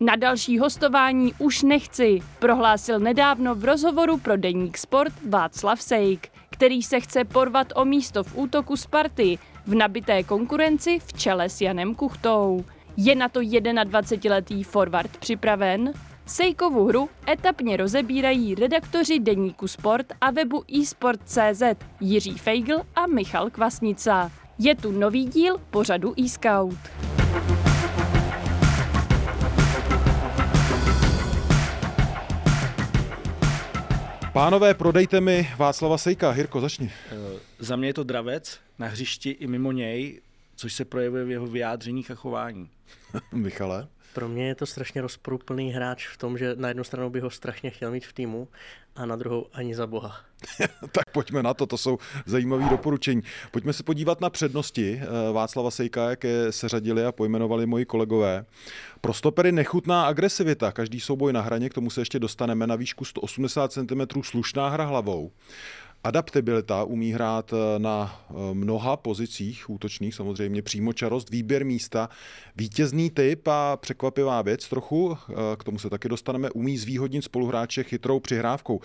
Na další hostování už nechci, prohlásil nedávno v rozhovoru pro deník Sport Václav Sejk, který se chce porvat o místo v útoku Sparty, v nabité konkurenci v čele s Janem Kuchtou. Je na to 21-letý forward připraven? Sejkovu hru etapně rozebírají redaktoři deníku Sport a webu eSport.cz Jiří Fejgl a Michal Kvasnica. Je tu nový díl pořadu iSkaut. Pánové, prodejte mi Václava Sejka. Jirko, začni. Za mě je to dravec na hřišti i mimo něj, což se projevuje v jeho vyjádřeních a chování. Michale? Pro mě je to strašně rozporuplný hráč v tom, že na jednu stranu bych ho strašně chtěl mít v týmu a na druhou ani za boha. Tak pojďme na to, to jsou zajímavé doporučení. Pojďme se podívat na přednosti Václava Sejka, jaké seřadili a pojmenovali moji kolegové. Pro stopery nechutná agresivita, každý souboj na hraně, k tomu se ještě dostaneme, na výšku 180 cm slušná hra hlavou. Adaptabilita, umí hrát na mnoha pozicích útočných, samozřejmě přímočarost, výběr místa, vítězný typ a překvapivá věc trochu, k tomu se taky dostaneme, umí zvýhodnit spoluhráče chytrou přihrávkou.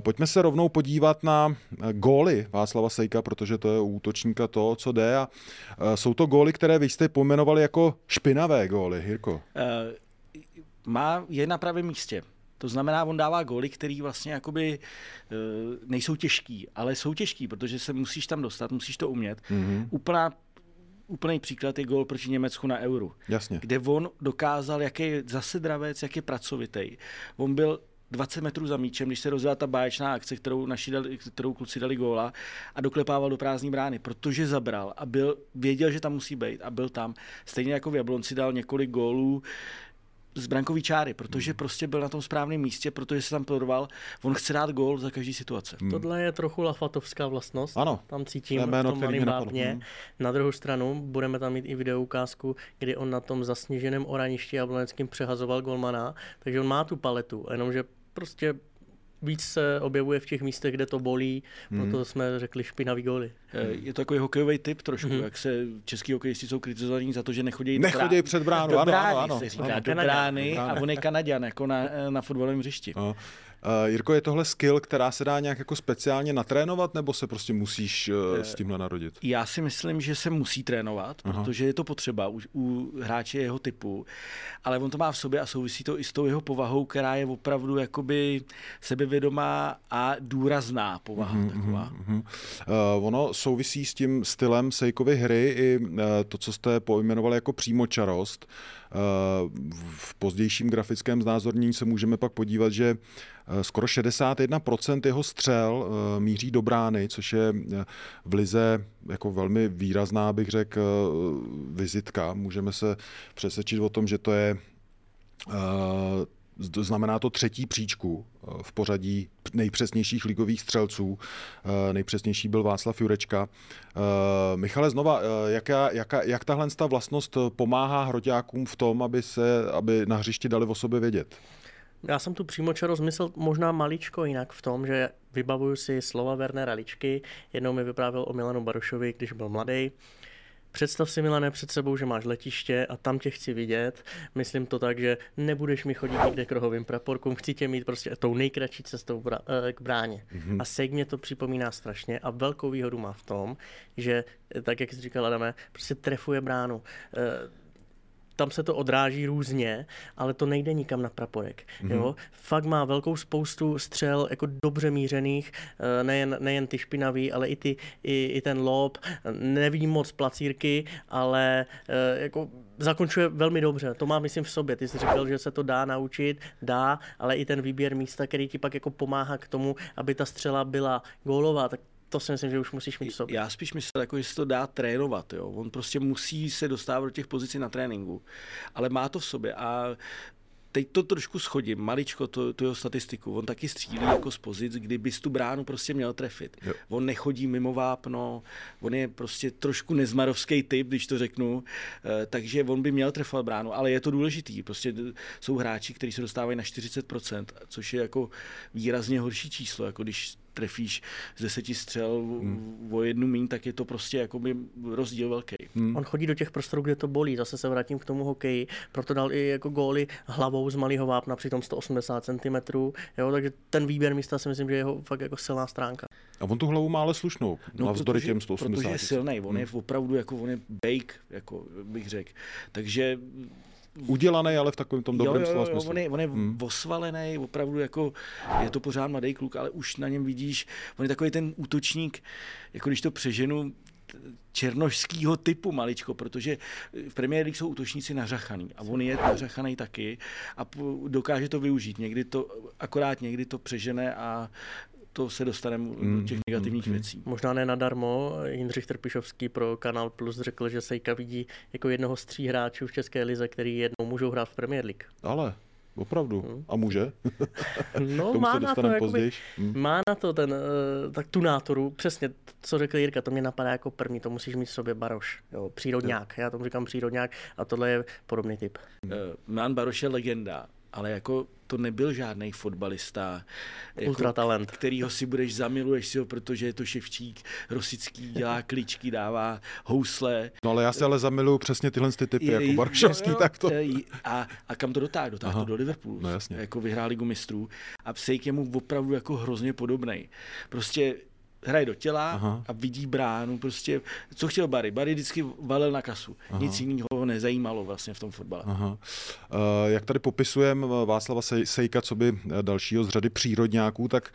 Pojďme se rovnou podívat na góly Václava Sejka, protože to je u útočníka to, co jde. A jsou to góly, které vy jste pojmenovali jako špinavé góly, Jirko. Je na pravém místě. To znamená, on dává góly, který vlastně jakoby nejsou těžký, ale jsou těžký, protože se musíš tam dostat, musíš to umět. Mm-hmm. Úplný příklad je gól proti Německu na Euru. Jasně. Kde on dokázal, jak je zase dravec, jak je pracovitý. On byl 20 metrů za míčem, když se rozjela ta báječná akce, kterou kluci dali góla, a doklepával do prázdní brány, protože zabral a věděl, že tam musí být, a byl tam. Stejně jako v Jablonci dal několik gólů z brankový čáry, protože prostě byl na tom správném místě, protože se tam podorval, on chce dát gól za každý situace. Tohle je trochu lafatovská vlastnost, ano, tam cítím jméno, v tom malým vápně. Na druhou stranu budeme tam mít i videoukázku, kdy on na tom zasněženém oraništi jabloneckým přehazoval golmana, takže on má tu paletu, jenomže prostě víc se objevuje v těch místech, kde to bolí, proto jsme řekli špinavý góly. Je to takový hokejový typ trošku, jak se český hokejisti jsou kritizovaní za to, že nechodí před bránu. Do brány, ano, se říká, ano, do brány, a on je Kanaďan, jako na fotbalovém hřišti. Ano. Jirko, je tohle skill, která se dá nějak jako speciálně natrénovat, nebo se prostě musíš s tímhle narodit? Já si myslím, že se musí trénovat, protože je to potřeba u hráče jeho typu, ale on to má v sobě a souvisí to i s tou jeho povahou, která je opravdu jakoby sebevědomá a důrazná povaha taková. Ono souvisí s tím stylem Sejkovy hry i to, co jste pojmenovali jako přímočarost. V pozdějším grafickém znázornění se můžeme pak podívat, že skoro 61% jeho střel míří do brány, což je v lize jako velmi výrazná, bych řekl, vizitka. Můžeme se přesvědčit o tom, že to je, znamená to třetí příčku v pořadí nejpřesnějších ligových střelců. Nejpřesnější byl Václav Jurečka. Michale, znova, jak tahle vlastnost pomáhá hroťákům v tom, aby na hřišti dali o sobě vědět? Já jsem tu přímočarost myslel možná maličko jinak v tom, že vybavuju si slova Wernera Ličky. Jednou mi vyprávěl o Milanu Barošovi, když byl mladý. Představ si, Milane, před sebou, že máš letiště a tam tě chci vidět. Myslím to tak, že nebudeš mi chodit nikde k rohovým praporkům, chci tě mít prostě tou nejkratší cestou k bráně. A Sejk mě to připomíná strašně a velkou výhodu má v tom, že, tak jak jsi říkal, Adame, prostě trefuje bránu. Tam se to odráží různě, ale to nejde nikam na praporek. Jo? Fakt má velkou spoustu střel jako dobře mířených, nejen ty špinavý, ale i ten lob. Nevím moc placírky, ale jako zakončuje velmi dobře. To má, myslím, v sobě. Ty jsi říkal, že se to dá naučit, ale i ten výběr místa, který ti pak jako pomáhá k tomu, aby ta střela byla gólová, tak to si myslím, že už musíš mít v sobě. Já spíš myslím, jako, že se to dá trénovat. Jo. On prostě musí se dostávat do těch pozicí na tréninku. Ale má to v sobě a Teď to trošku schodím, maličko tu jeho statistiku. On taky střílí jako z pozic, kdy bys tu bránu prostě měl trefit. Jo. On nechodí mimo vápno, on je prostě trošku nezmarovský typ, když to řeknu, takže on by měl trefovat bránu, ale je to důležitý. Prostě jsou hráči, kteří se dostávají na 40%, což je jako výrazně horší číslo, jako když trefíš z 10 střel o jednu míň, tak je to prostě jakoby rozdíl velký. On chodí do těch prostorů, kde to bolí, zase se vrátím k tomu hokeji, proto dal i jako góly hlavou z malého vápna, přitom 180 cm, jo, takže ten výběr místa si myslím, že je jeho fakt jako silná stránka. A on tu hlavu má ale slušnou, navzdory těm 180. Protože je silnej, on je opravdu jako, on je bejk, jako bych řekl, takže udělaný, ale v takovém tom dobrém slova smyslu. On je osvalený, opravdu jako je to pořád mladý kluk, ale už na něm vidíš, on je takový ten útočník, jako když to přeženu, černošskýho typu maličko, protože v Premier League jsou útočníci nařachaný a on je nařachaný taky a dokáže to využít. Někdy to, akorát někdy to přežene a to se dostaneme do těch negativních věcí. Možná ne nadarmo, Jindřich Trpišovský pro Kanál Plus řekl, že Sejka vidí jako jednoho z 3 hráčů v české lize, který jednou můžou hrát v Premier League. Ale opravdu. A může? No, má na to jakoby, má na to ten, tak tu nátoru, přesně, co řekl Jirka, to mě napadá jako první, to musíš mít v sobě Baroš, jo, přírodňák, já tomu říkám přírodňák a tohle je podobný typ. Milan Baroš je legenda, ale jako to nebyl žádný fotbalista, jako, kterýho si budeš, zamiluješ si ho, protože je to Ševčík, Rosický, dělá kličky, dává housle. No ale já se ale zamiluju přesně tyhle typy, jako Barošovský, tak to. A kam to dotáhl? Dotáhl to do Liverpoolu. No, jako vyhrál Ligu mistrů. A Sejk je mu opravdu jako hrozně podobnej. Prostě hraje do těla a vidí bránu. Prostě, co chtěl Barry? Barry vždycky valil na kasu. Nic jiného ho nezajímalo vlastně v tom fotbale. Jak tady popisujeme Václava Sejka, co by dalšího z řady přírodňáků, tak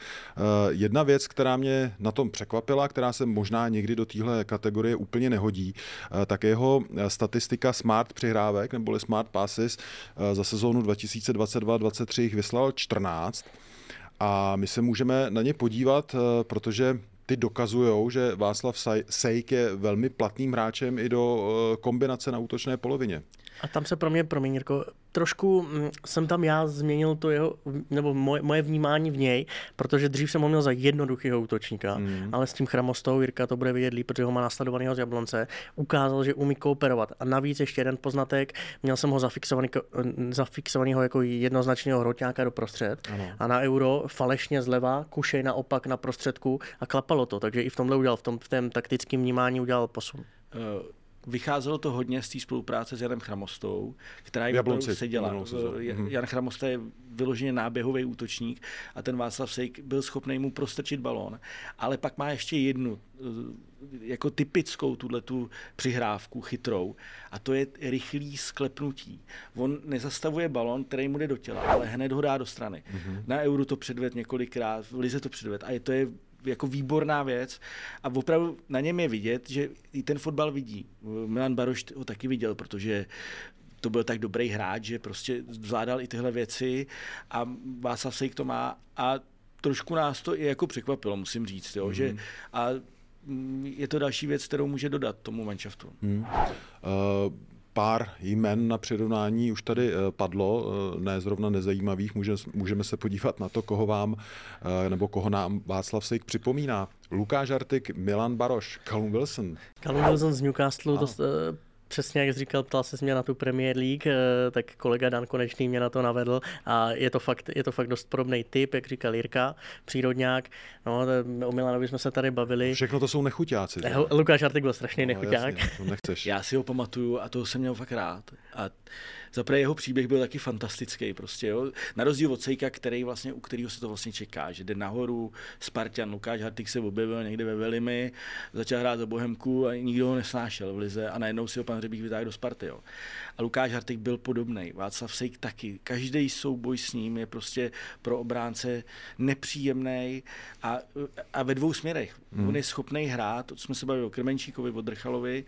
jedna věc, která mě na tom překvapila, která se možná někdy do téhle kategorie úplně nehodí, tak jeho statistika smart přihrávek neboli smart passes za sezónu 2022-2023 jich vyslal 14. A my se můžeme na ně podívat, protože ty dokazujou, že Václav Sejk je velmi platným hráčem i do kombinace na útočné polovině. A tam se pro mě, Jirko, trošku jsem tam já změnil to jeho, nebo moje vnímání v něj, protože dřív jsem ho měl za jednoduchého útočníka, ale s tím Chramostou, Jirka to bude vidět líp, protože ho má nasledovanýho z Jablonce, ukázal, že umí kooperovat. A navíc ještě jeden poznatek, měl jsem ho zafixovanýho jako jednoznačného hroťáka doprostřed. A na Euro falešně zleva, Kušej naopak na prostředku a klapalo to, takže i v tomhle udělal, v tom taktickém vnímání udělal posun. Vycházelo to hodně z té spolupráce s Janem Chramostou, která jim seděla. Jan Chramosta je vyloženě náběhový útočník a ten Václav Sejk byl schopný mu prostrčit balón, ale pak má ještě jednu jako typickou tuhletu přihrávku chytrou a to je rychlý sklepnutí. On nezastavuje balón, který mu jde do těla, ale hned ho dá do strany. Na Euro to předved několikrát, v lize to předved a to je jako výborná věc a opravdu na něm je vidět, že i ten fotbal vidí. Milan Baroš ho taky viděl, protože to byl tak dobrý hráč, že prostě zvládal i tyhle věci a Václav Sejk to má a trošku nás to i jako překvapilo, musím říct, jo, že a je to další věc, kterou může dodat tomu manšaftu. Pár jmen na přirovnání už tady padlo, ne zrovna nezajímavých, můžeme se podívat na to, koho vám, nebo koho nám Václav Sejk připomíná. Lukáš Hartig, Milan Baroš, Callum Wilson. Callum Wilson z Newcastle, přesně jak jsi říkal, ptal se mě na tu Premier League, tak kolega Dan Konečný mě na to navedl a je to fakt dost podobný typ, jak říkal Jirka, přírodňák. No, o Milanovi jsme se tady bavili. Všechno to jsou nechuťáci. Lukáš Hartig byl strašný nechuťák. Jasně, já si ho pamatuju a toho jsem měl fakt rád. A zaprvé jeho příběh byl taky fantastický prostě, jo. Na rozdíl od Sejka, u kterého se to vlastně čeká, že jde nahoru, Spartan, Lukáš Hartig se objevil někde ve Velimi, začal hrát za Bohemku a nikdo ho nesnášel v lize a najednou si ho pan Hřebík vytáhl do Sparty, jo. A Lukáš Hartig byl podobnej, Václav Sejk taky. Každý souboj s ním je prostě pro obránce nepříjemný a ve dvou směrech. On je schopný hrát, jsme se bavili o Krmenčíkovi, o Drchalovi,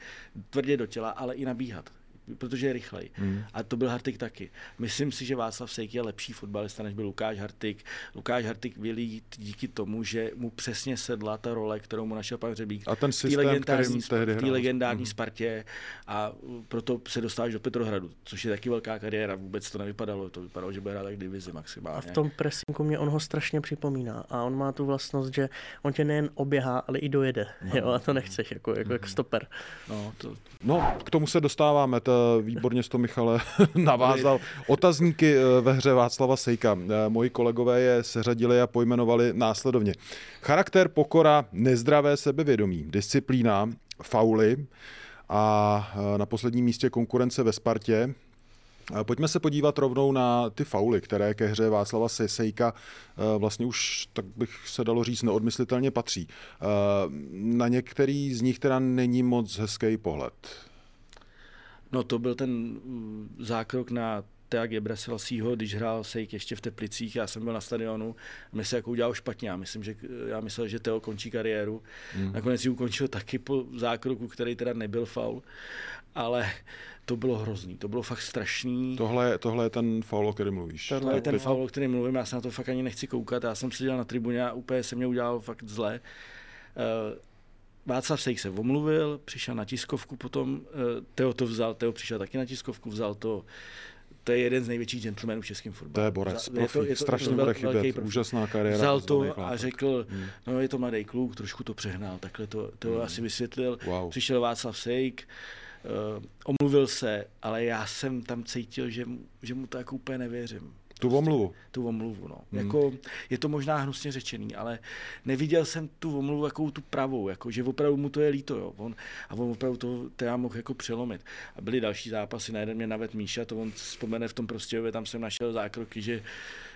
tvrdě do těla, ale i nabíhat. protože je rychlej. A to byl Hartig taky. Myslím si, že Václav Sejk je lepší fotbalista, než byl Lukáš Hartig. Lukáš Hartig vylít díky tomu, že mu přesně sedla ta role, kterou mu našel pan Řebík. A ten systém, kterým tehdy hrál. V té legendární Spartě, a proto se dostáváš do Petrohradu, což je taky velká kariéra. Vůbec to nevypadalo, to vypadalo, že bude hrát tak divizi maximálně. A v tom presinku mě on ho strašně připomíná. A on má tu vlastnost, že on tě nejen oběhá, ale i dojede. No. Jo, a to nechceš jako stoper. No, k tomu se dostáváme. Výborně jsi to, Michale, navázal. Otazníky ve hře Václava Sejka. Moji kolegové je seřadili a pojmenovali následovně. Charakter, pokora, nezdravé sebevědomí, disciplína, fauly a na posledním místě konkurence ve Spartě. Pojďme se podívat rovnou na ty fauly, které ke hře Václava Sejka vlastně už, tak bych se dalo říct, neodmyslitelně patří. Na některý z nich teda není moc hezký pohled. No, to byl ten zákrok na Gebre Selassieho, když hrál Sejk ještě v Teplicích. Já jsem byl na stadionu, mě se jako udělal špatně. Já myslel, že Teo končí kariéru. Nakonec ji ukončil taky po zákroku, který teda nebyl faul, ale to bylo hrozný, to bylo fakt strašný. Tohle je ten faul, o kterém mluvíš. Tohle je ten faul, o kterém mluvím, já se na to fakt ani nechci koukat. Já jsem seděl na tribuně a úplně se mě udělal fakt zle. Václav Sejk se omluvil, přišel na tiskovku, potom Teo přišel taky na tiskovku, vzal to. To je jeden z největších gentlemanů v českém fotbalu. To je borec, profík, strašně bude chybět, úžasná kariéra. Vzal to a řekl, no, je to mladý kluk, trošku to přehnal, takhle to asi vysvětlil. Wow. Přišel Václav Sejk, omluvil se, ale já jsem tam cítil, že mu tak úplně nevěřím. Tu omluvu, no. Jako, je to možná hnusně řečený, ale neviděl jsem tu omluvu jakou tu pravou, jako, že opravdu mu to je líto, jo. On opravdu to já mohl jako přelomit. A byly další zápasy, na jeden mě navet Míša, to on vzpomene v tom Prostějově, tam jsem našel zákroky, že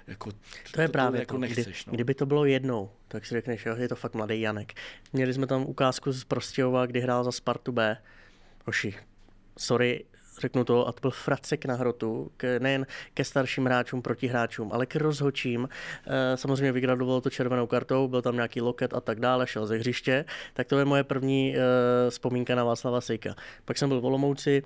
jako, to je právě jako to, nechceš. No. Kdyby to bylo jednou, tak si řekneš, jo, je to fakt mladý Janek. Měli jsme tam ukázku z Prostějova, kdy hrál za Spartu B. Oši, sorry, řeknu to, a to byl fracek na hrotu, nejen ke starším hráčům, proti hráčům, ale k rozhodčím. Samozřejmě vygradoval to červenou kartou, byl tam nějaký loket a tak dále, šel ze hřiště. Tak to je moje první vzpomínka na Václava Sejka. Pak jsem byl v Olomouci,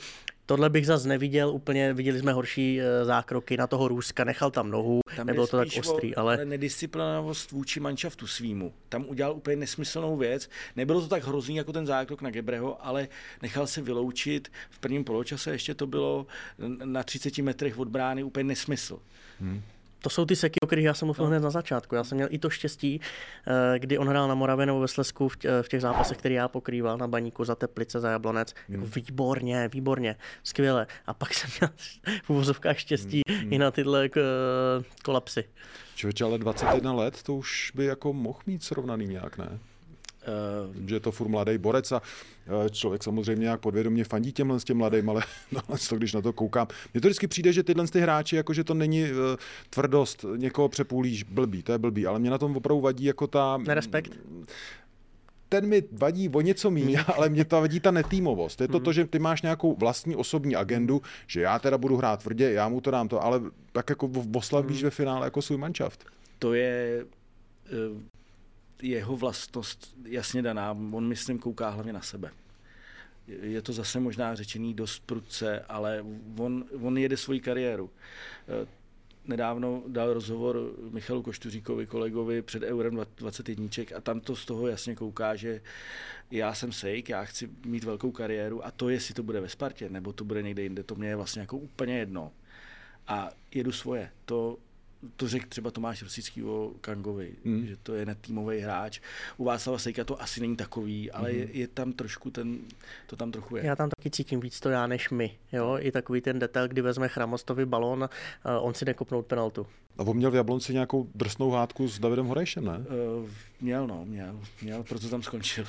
tohle bych zas neviděl úplně, viděli jsme horší zákroky na toho Ruska, nechal tam nohu, tam nebylo to tak ostrý, ale nedisciplinovanost vůči manšaftu svýmu. Tam udělal úplně nesmyslnou věc, nebylo to tak hrozný jako ten zákrok na Gebreho, ale nechal se vyloučit v prvním poločase, ještě to bylo na 30 metrech od brány, úplně nesmysl. To jsou ty seky, o kterých já jsem mluvil hned na začátku. Já jsem měl i to štěstí, kdy on hrál na Moravě nebo ve Slezsku v těch zápasech, který já pokrýval na Baníku, za Teplice, za Jablonec. Výborně, skvěle. A pak jsem měl v uvozovkách štěstí i na tyhle kolapsy. Člověče, ale 21 let to už by jako mohl mít srovnaný nějak, ne? Že je to furt mladý borec a člověk samozřejmě nějak podvědomě fandí těm mladým, ale to, když na to koukám. Mně to vždycky přijde, že tyhle ty hráči, jakože to není tvrdost, někoho přepůlíš, blbý, to je blbý, ale mě na tom opravdu vadí jako ta... Nerespekt? Ten mi vadí o něco míň, ale mě to vadí ta netýmovost. Je to to, že ty máš nějakou vlastní osobní agendu, že já teda budu hrát tvrdě, já mu to dám to, ale tak jako oslavíš ve finále jako svůj manšaft. To je... jeho vlastnost jasně daná, on myslím kouká hlavně na sebe. Je to zase možná řečený dost prudce, ale on jede svoji kariéru. Nedávno dal rozhovor Michalu Koštuříkovi, kolegovi, před Eurem 21 a tam to z toho jasně kouká, že já jsem Sejk, já chci mít velkou kariéru a to, jestli to bude ve Spartě, nebo to bude někde jinde, to mě je vlastně jako úplně jedno. A jedu svoje. To řekl třeba Tomáš Rusický o Kangovi, že to je netýmový hráč. U Václava Sejka to asi není takový, ale je tam trošku to tam trochu je. Já tam taky cítím víc to já než my. Jo? I takový ten detail, kdy vezme Chramostovi balón, on si nekopnout penaltu. A on měl v Jablonci nějakou drsnou hádku s Davidem Horejšem, ne? Měl, proto tam skončil.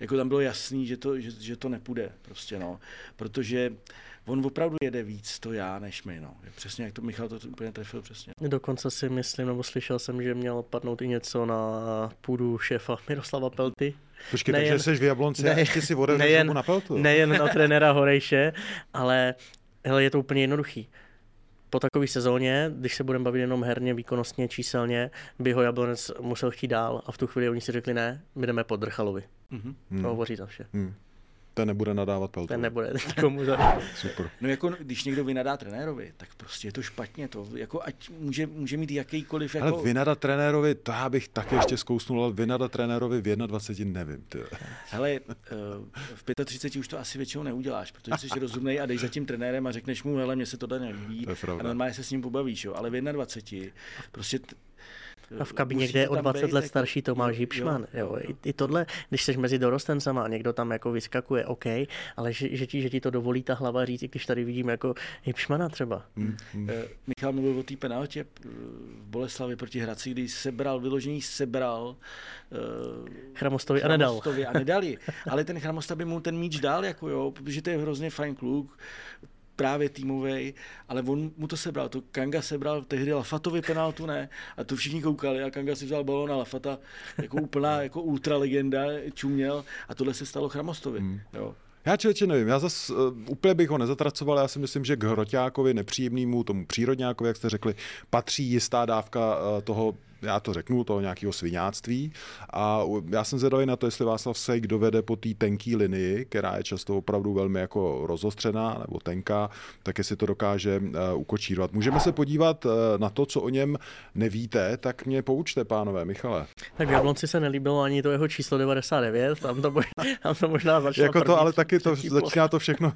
jako tam bylo jasný, že to nepůjde prostě, no. Protože on opravdu jede víc to já než my, no. Přesně, jak to Michal to úplně trefil přesně. Dokonce si myslím, nebo slyšel jsem, že měl padnout i něco na půdu šéfa Miroslava Pelty. Počkej, takže jsi v Jablonci a ještě si odevřel na Peltu. Nejen na trenéra Horejše, ale hele, je to úplně jednoduchý. Po takové sezóně, když se budeme bavit jenom herně, výkonnostně, číselně, by ho Jablonec musel chtít dál a v tu chvíli oni si řekli ne, my jdeme po Drchalovi. To hovoří za vše. Ten nebude nadávat Peltu. Ten nebude nikomu zadávat. Super. No jako když někdo vynadá trenérovi, tak prostě je to špatně. To jako ať může mít jakýkoliv jako... Ale vynadat trenérovi, to já bych taky ještě zkousnul, ale vynadat trenérovi v 21 nevím. Ty. Hele, v 35 už to asi většinou neuděláš, protože jsi rozumnej a jdeš za tím trenérem a řekneš mu, hele, mně se to nelíbí a normálně se s ním pobavíš, jo. Ale v 21 prostě... A v kabině, kde je o 20 let starší Tomáš Žipšman. I tohle, když jsi mezi dorostencama a někdo tam jako vyskakuje, OK, ale že ti to dovolí ta hlava říct, i když tady vidíme jako Žipšmana třeba. Michal mluvil o té penaltě v Boleslavi proti Hradci, kdy sebral Chramostovi a nedali. Ale ten Chramosta by mu ten míč dal, jako jo, protože to je hrozně fajn kluk, právě týmovej, ale on mu to sebral. To Kanga sebral tehdy Lafatovi penaltu, ne? A to všichni koukali a Kanga si vzal balón a Lafata jako úplná jako ultra legenda čuměl a tohle se stalo Chramostovi. Jo. Já člověče nevím, já zase úplně bych ho nezatracoval, já si myslím, že k hroťákovi nepříjemnému, tomu přírodňákovi, jak jste řekli, patří jistá dávka toho, já to řeknu, toho nějakého sviňáctví. A já jsem zvědavý na to, jestli Václav Sejk dovede po té tenké linii, která je často opravdu velmi jako rozostřená nebo tenká, tak jestli to dokáže ukočírovat. Můžeme se podívat na to, co o něm nevíte, tak mě poučte, pánové. Michale. Tak v Jablonci se nelíbilo ani to jeho číslo 99, tam to možná začalo jako to, první, ale taky to začíná to všechno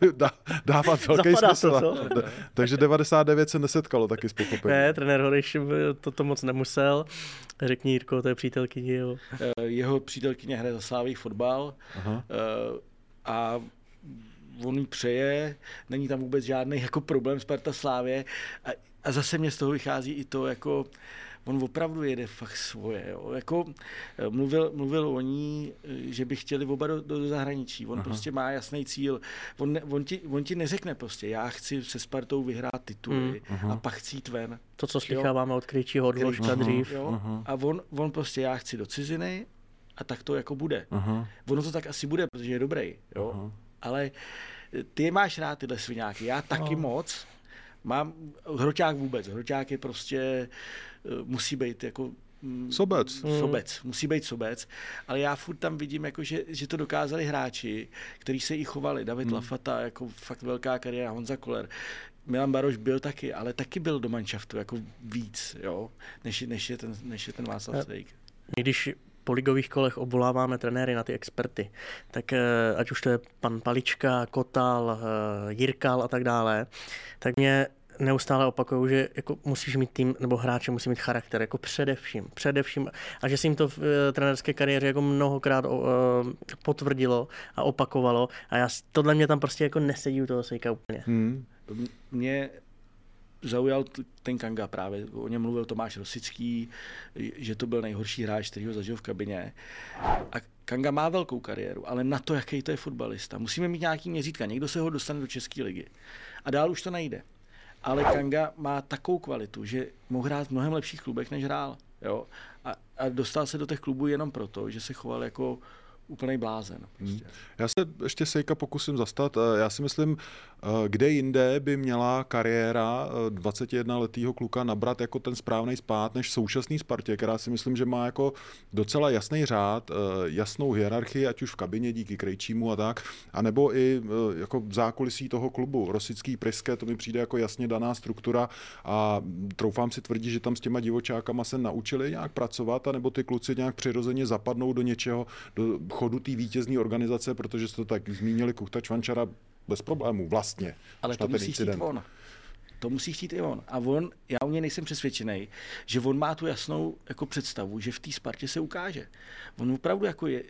dávat velký smysl. To, takže 99 se nesetkalo taky s pochopením. Ne, trenér Horejš to moc nemusel. Řekni, Jirko, to je přítelkyně. Jeho přítelkyně hraje za Slávy fotbal. Aha. A on jí přeje, není tam vůbec žádný jako problém Sparta Slávě a zase mě z toho vychází i to, jako on opravdu jede fakt svoje. Jo. Jako mluvil o ní, že by chtěli oba do zahraničí. On prostě má jasný cíl. On ti neřekne prostě, já chci se Spartou vyhrát tituly a pak chci jít ven. To, co slycháváme od Kryčího odložka dřív. Jo. A on prostě, já chci do ciziny a tak to jako bude. Ono to tak asi bude, protože je dobrý. Jo. Ale ty máš rád tyhle sviňáky. Já taky moc. Mám hroťák vůbec. Hroťák je prostě, musí být jako... Sobec. Musí být sobec. Ale já furt tam vidím, jako, že to dokázali hráči, kteří se i chovali. David Lafata, jako fakt velká kariéra, Honza Kohler. Milan Baroš byl taky, ale taky byl do manšaftu jako víc, jo, než je ten Václav Sejk. Když po ligových kolech obvoláváme trenéry na ty experty, tak ať už to je pan Palička, Kotal, Jirkal a tak dále, tak mě neustále opakují, že jako musíš mít tým, nebo hráče musí mít charakter, jako především. A že se jim to v trenérské kariéře jako mnohokrát potvrdilo a opakovalo. A tohle mě tam prostě jako nesedí u toho Sejka úplně. Mě zaujal ten Kanga právě, o něm mluvil Tomáš Rusický, že to byl nejhorší hráč, který ho zažil v kabině. A Kanga má velkou kariéru, ale na to, jaký to je fotbalista. Musíme mít nějaký měřítka, někdo se ho dostane do České ligy. A dál už to nejde. Ale Kanga má takovou kvalitu, že mohl hrát v mnohem lepších klubech, než hrál. Jo? A dostal se do těch klubů jenom proto, že se choval jako úplný blázen. Prostě. Já se ještě Sejka pokusím zastat. Já si myslím, kde jinde by měla kariéra 21-letého kluka nabrat jako ten správný spád než současný Spartě, která si myslím, že má jako docela jasný řád, jasnou hierarchii, ať už v kabině díky Krejčímu a tak, anebo i jako zákulisí toho klubu. Rosický, Priské, to mi přijde jako jasně daná struktura a troufám si tvrdit, že tam s těma divočákama se naučili nějak pracovat, anebo ty kluci nějak přirozeně zapadnou do něčeho, do chodu té vítězné organizace, protože jste to tak zmínili, Kuchta Čvančara bez problémů vlastně. Ale to musí chtít on. To musí chtít i on. A on, já u něj nejsem přesvědčený, že on má tu jasnou jako představu, že v té Spartě se ukáže. On opravdu jako je,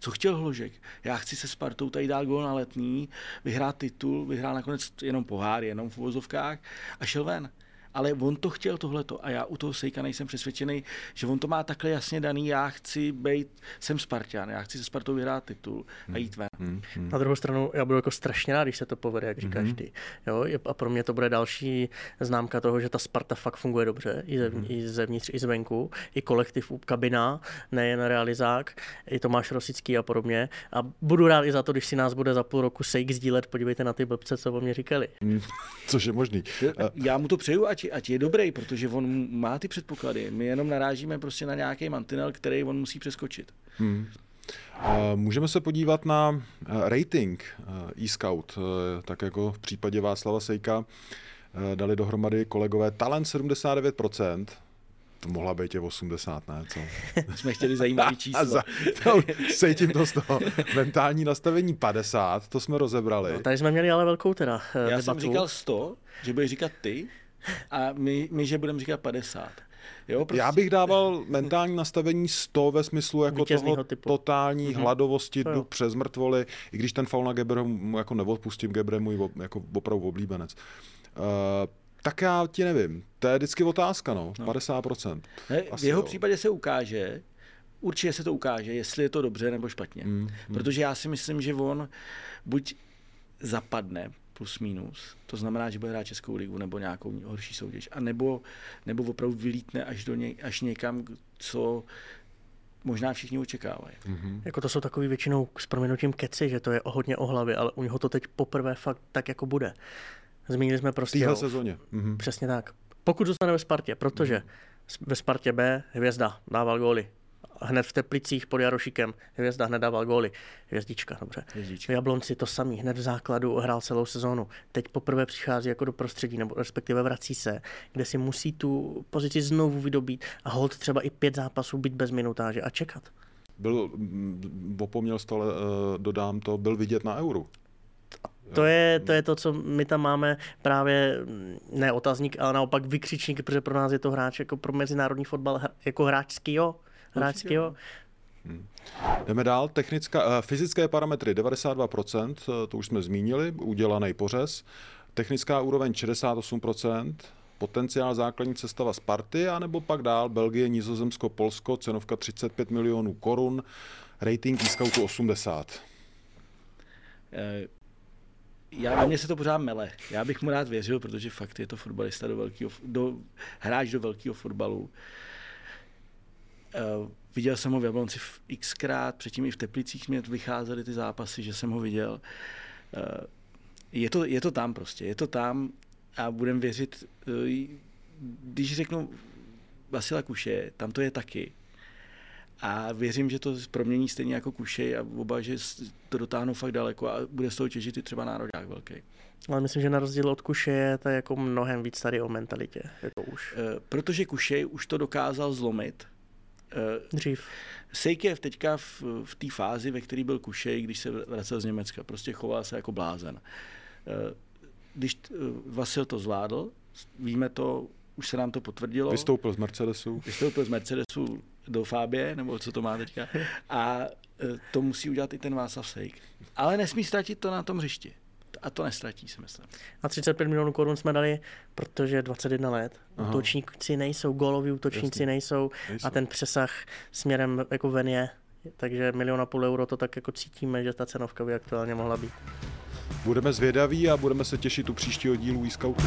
co chtěl Hložek. Já chci se Spartou tady dát gól na Letný, vyhrát titul, vyhrát nakonec jenom pohár, jenom v uvozovkách a šel ven. Ale on to chtěl tohleto a já u toho Sejka nejsem přesvědčený, že on to má takhle jasně daný, já chci být, jsem Sparťan, já chci se Spartou vyhrát titul a jít ven. Na druhou stranu já budu jako strašně rád, když se to povede, jak říkáš ty. Jo? A pro mě to bude další známka toho, že ta Sparta fakt funguje dobře, i zevnitř, i zvenku, i kolektiv, kabina, nejen realizák, i Tomáš Rosický a podobně. A budu rád i za to, když si nás bude za půl roku Sejk sdílet, podívejte na ty blbce, co o mě říkali. Což je možný. Já mu to přeju, ať je dobrý, protože on má ty předpoklady. My jenom narážíme prostě na nějaký mantinel, který on musí přeskočit. Můžeme se podívat na rating eScout, tak jako v případě Václava Sejka dali dohromady kolegové talent 79%. To mohla být je 80, ne? Co? Jsme chtěli zajímavý číslo. Sejtím to z toho. Mentální nastavení 50, to jsme rozebrali. No, tady jsme měli ale velkou teda debatu. Já jsem říkal 100, že budeš říkat ty, a my že budeme říkat 50. Jo, prostě. Já bych dával mentální nastavení 100 ve smyslu jako toho typu. Totální hladovosti, jdu přes mrtvoly, i když ten faul na Gebreho jako neodpustím, Gebre můj jako opravdu oblíbenec. Tak já ti nevím. To je vždycky otázka, no. 50%. Ne, v jeho případě se ukáže, určitě se to ukáže, jestli je to dobře nebo špatně. Protože já si myslím, že on buď zapadne plus minus, to znamená, že bude hrát Českou ligu nebo nějakou horší soutěž, a nebo opravdu vylítne až někam, co možná všichni očekávají. Jako to jsou takový většinou s prominutím keci, že to je hodně o hlavě, ale u něho to teď poprvé fakt tak jako bude. Zmínili jsme prostě v sezóně. Přesně tak. Pokud zůstane ve Spartě, protože ve Spartě B hvězda dával góly. Hned v Teplicích pod Jarošíkem hvězda hned dával góly. Hvězdička, dobře. V Jablonci to samý, hned v základu hrál celou sezónu. Teď poprvé přichází jako do prostředí, nebo respektive vrací se, kde si musí tu pozici znovu vydobít a holt třeba i 5 zápasů být bez minutáže a čekat. Opomněl jste, ale dodám to, byl vidět na Euru. To je to, co my tam máme právě, ne otazník, ale naopak vykřičník, protože pro nás je to hráč jako pro mezinárodní fotbal jako hráčskýho. Jdeme dál, fyzické parametry 92%, to už jsme zmínili, udělaný pořez, technická úroveň 68%, potenciál základní sestava Sparty, anebo pak dál Belgie, Nizozemsko, Polsko, cenovka 35 milionů korun, rating eScoutu 80. Na mě se to pořád mele. Já bych mu rád věřil, protože fakt je to fotbalista hráč do velkého fotbalu. Viděl jsem ho v Jablonci xkrát, předtím i v Teplicích mě vycházely ty zápasy, že jsem ho viděl. Je to tam prostě, je to tam a budem věřit, když řeknu Vasila Kušeje, tam to je taky. A věřím, že to promění stejně jako Kušej a oba, že to dotáhnou fakt daleko a bude z toho těžit i třeba národák velký. Ale myslím, že na rozdíl od Kušeje to je jako mnohem víc tady o mentalitě. Jako už. Protože Kušej už to dokázal zlomit. Dřív. Sejk je teďka v té fázi, ve které byl Kušej, když se vracel z Německa. Prostě choval se jako blázen. Když Vasil to zvládl, víme to, už se nám to potvrdilo. Vystoupil z Mercedesu do Fábie, nebo co to má teďka. A to musí udělat i ten Václav Sejk. Ale nesmí ztratit to na tom hřišti. A to nestratí, si myslím. A 35 milionů korun jsme dali, protože 21 let. Aha. Útočníci nejsou, góloví útočníci nejsou. A ten přesah směrem jako ven je. Takže 1,5 milionu to tak jako cítíme, že ta cenovka by aktuálně mohla být. Budeme zvědaví a budeme se těšit u příštího dílu eScoutu.